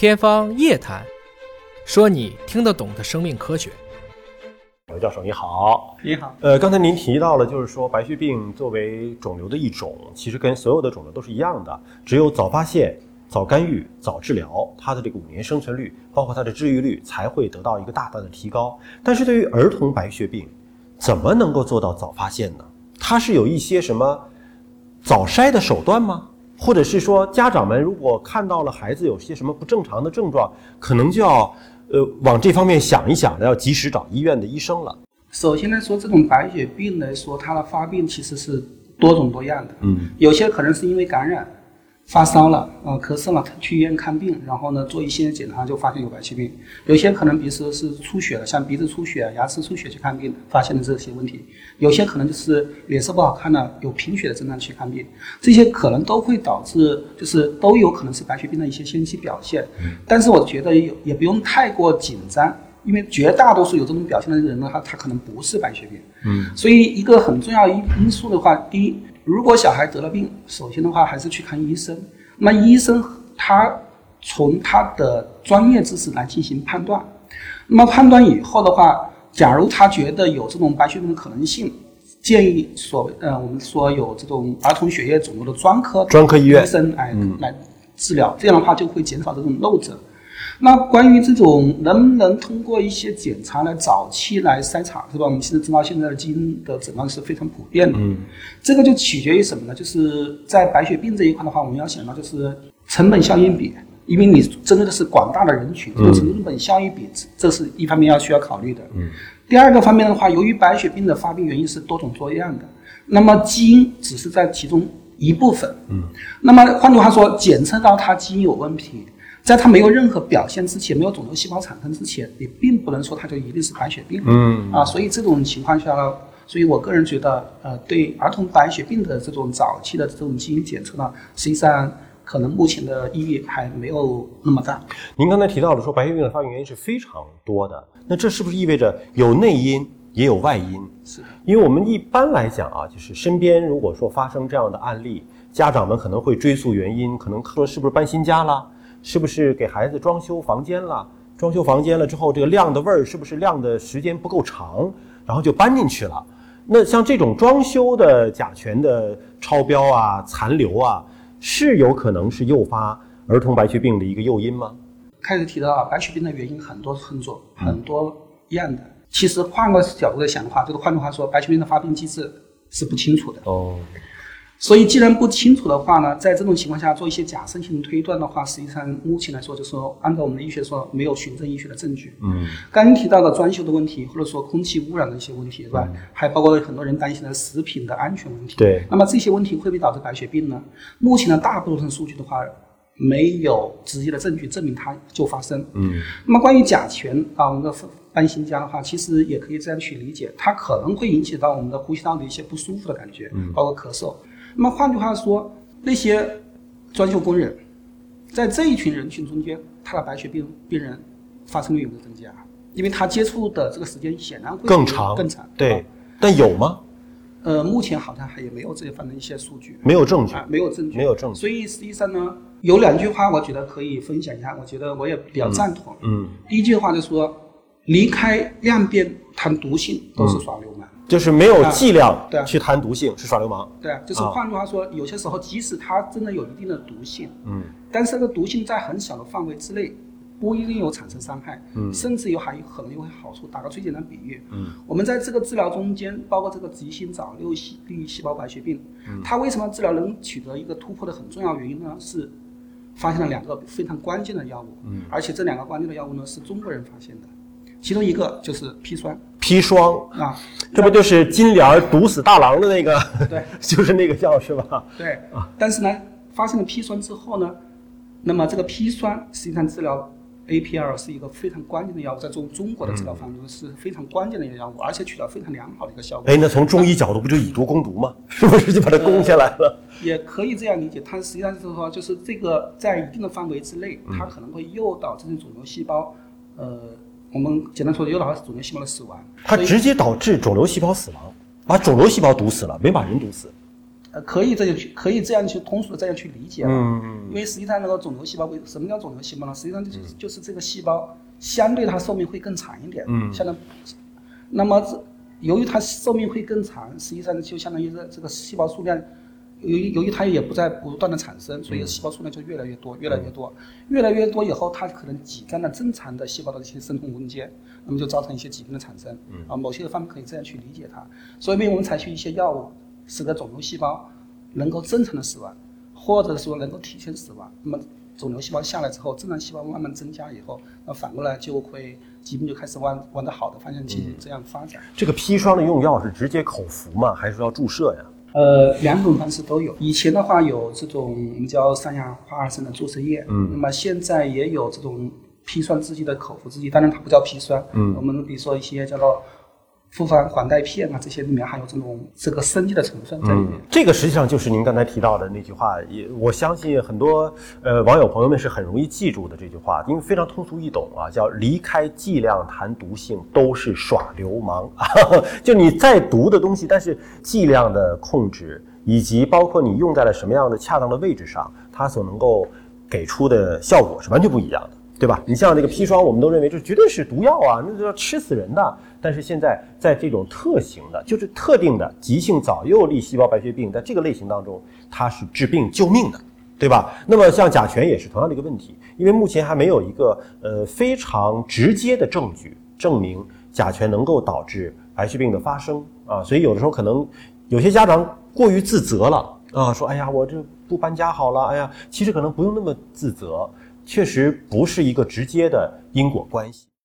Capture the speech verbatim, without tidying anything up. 天方夜谭，说你听得懂的生命科学。刘教授你好。你好。呃，刚才您提到了，就是说白血病作为肿瘤的一种，其实跟所有的肿瘤都是一样的，只有早发现、早干预、早治疗，它的这个五年生存率，包括它的治愈率才会得到一个大大的提高。但是对于儿童白血病，怎么能够做到早发现呢？它是有一些什么早筛的手段吗？或者是说家长们如果看到了孩子有些什么不正常的症状，可能就要呃往这方面想一想，要及时找医院的医生了。首先来说，这种白血病来说，它的发病其实是多种多样的。嗯，有些可能是因为感染发烧了，呃咳嗽了，去医院看病，然后呢做一些检查就发现有白血病。有些可能鼻子是出血了，像鼻子出血、牙齿出血去看病，发现了这些问题。有些可能就是脸色不好看了，有贫血的症状去看病。这些可能都会导致，就是都有可能是白血病的一些先期表现。但是我觉得也不用太过紧张，因为绝大多数有这种表现的人呢，他他可能不是白血病。嗯，所以一个很重要因素的话，第一，如果小孩得了病，首先的话还是去看医生。那医生他从他的专业知识来进行判断。那么判断以后的话，假如他觉得有这种白血病的可能性，建议所呃我们说有这种儿童血液肿瘤的专科专科医院医生来、嗯、来治疗，这样的话就会减少这种漏诊。那关于这种能不能通过一些检查来早期来筛查，是吧？我们现在知道现在的基因的诊断是非常普遍的，嗯，这个就取决于什么呢？就是在白血病这一块的话，我们要想到就是成本效应比，因为你针对的是广大的人群，这个成本效应比，这是一方面要需要考虑的。嗯，第二个方面的话，由于白血病的发病原因是多种多样的，那么基因只是在其中一部分，嗯，那么换句话说，检测到它基因有问题。在它没有任何表现之前，没有肿瘤细胞产生之前，也并不能说它就一定是白血病。嗯啊，所以这种情况下呢，所以我个人觉得，呃，对儿童白血病的这种早期的这种基因检测呢，实际上可能目前的意义还没有那么大。您刚才提到了说白血病的发病原因是非常多的，那这是不是意味着有内因也有外因？是的，因为我们一般来讲啊，就是身边如果说发生这样的案例，家长们可能会追溯原因，可能说是不是搬新家了。是不是给孩子装修房间了？装修房间了之后，这个晾的味儿是不是晾的时间不够长，然后就搬进去了？那像这种装修的甲醛的超标啊、残留啊，是有可能是诱发儿童白血病的一个诱因吗？开始提到啊，白血病的原因很多很多很多样的。其实换个角度来想的话，这个换句话说，白血病的发病机制是不清楚的。哦。所以既然不清楚的话呢，在这种情况下做一些假设性推断的话，实际上目前来说就是说按照我们的医学说，没有循证医学的证据。嗯，刚刚提到的装修的问题，或者说空气污染的一些问题，是吧、嗯、还包括很多人担心的食品的安全问题。对，那么这些问题会不会导致白血病呢？目前的大部分数据的话，没有直接的证据证明它就发生。嗯，那么关于甲醛啊，我们的搬新家的话，其实也可以这样去理解，它可能会引起到我们的呼吸道的一些不舒服的感觉，嗯、包括咳嗽。那么换句话说，那些装修工人，在这一群人群中间，他的白血病病人发生率有没有增加？因为他接触的这个时间显然会更长，更长。对、啊，但有吗？呃，目前好像还也没有这方面一些数据，没有证据、啊，没有证据，没有证据。所以实际上呢，有两句话我觉得可以分享一下，我觉得我也比较赞同。嗯，嗯第一句话就说，离开量变谈毒性都是耍流氓。嗯就是没有剂量去谈毒性、啊、是耍流氓。对，就是换句话说、啊、有些时候即使它真的有一定的毒性，嗯，但是这个毒性在很小的范围之内不一定有产生伤害，嗯，甚至有还可能有好处。打个最简单比喻，嗯，我们在这个治疗中间，包括这个急性早六粒细胞白血病、嗯、它为什么治疗能取得一个突破的很重要原因呢？是发现了两个非常关键的药物，嗯，而且这两个关键的药物呢是中国人发现的。其中一个就是砒霜，砒霜啊，这不就是金莲毒死大郎的那个？对，就是那个药是吧？对啊。但是呢，发现了砒霜之后呢，那么这个砒霜实际上治疗 A P L 是一个非常关键的药物，在中中国的治疗范围中是非常关键的一个药物，而且取得非常良好的一个效果。哎，那从中医角度不就以毒攻毒吗？是不是就把它攻下来了？呃、也可以这样理解，它实际上是说，就是这个在一定的范围之内，它可能会诱导这些肿瘤细胞，呃。我们简单说，诱导肿瘤细胞的死亡，它直接导致肿瘤细胞死亡，把肿瘤细胞毒死了，没把人毒死。呃，可以这就去，可以这样去通俗的这样去理解了。嗯，因为实际上那个肿瘤细胞，什么叫肿瘤细胞呢？实际上就是、嗯、就是这个细胞相对它寿命会更长一点。嗯，相当，那么由于它寿命会更长，实际上就相当于这这个细胞数量，由于由于它也不在不断的产生，所以细胞数量就越来越多，越来越多，越来越多以后，它可能挤占了正常的细胞的一些生存空间，那么就造成一些疾病的产生。嗯，啊，某些方面可以这样去理解它，所以我们采取一些药物，使得肿瘤细胞能够正常的死亡，或者说能够提前死亡。那么肿瘤细胞下来之后，正常细胞慢慢增加以后，那反过来就会疾病就开始往往到好的方向进行这样发展。嗯、这个砒霜的用药是直接口服吗？还是要注射呀？呃，两种方式都有。以前的话有这种我们叫三氧化二砷的注射液，嗯，那么现在也有这种砒霜制剂的口服制剂，当然它不叫砒霜，嗯，我们比如说一些叫做复方黄带片啊，这些里面含有这种这个生机的成分在里面、嗯。这个实际上就是您刚才提到的那句话，也我相信很多呃网友朋友们是很容易记住的这句话，因为非常通俗易懂啊，叫离开剂量谈毒性都是耍流氓。就你再毒的东西，但是剂量的控制以及包括你用在了什么样的恰当的位置上，它所能够给出的效果是完全不一样的。对吧？你像那个砒霜，我们都认为这绝对是毒药啊，那就要吃死人的。但是现在在这种特型的，就是特定的急性早幼粒细胞白血病，在这个类型当中，它是治病救命的，对吧？那么像甲醛也是同样的一个问题，因为目前还没有一个呃非常直接的证据证明甲醛能够导致白血病的发生啊，所以有的时候可能有些家长过于自责了啊，说哎呀我这不搬家好了，哎呀，其实可能不用那么自责。确实不是一个直接的因果关系。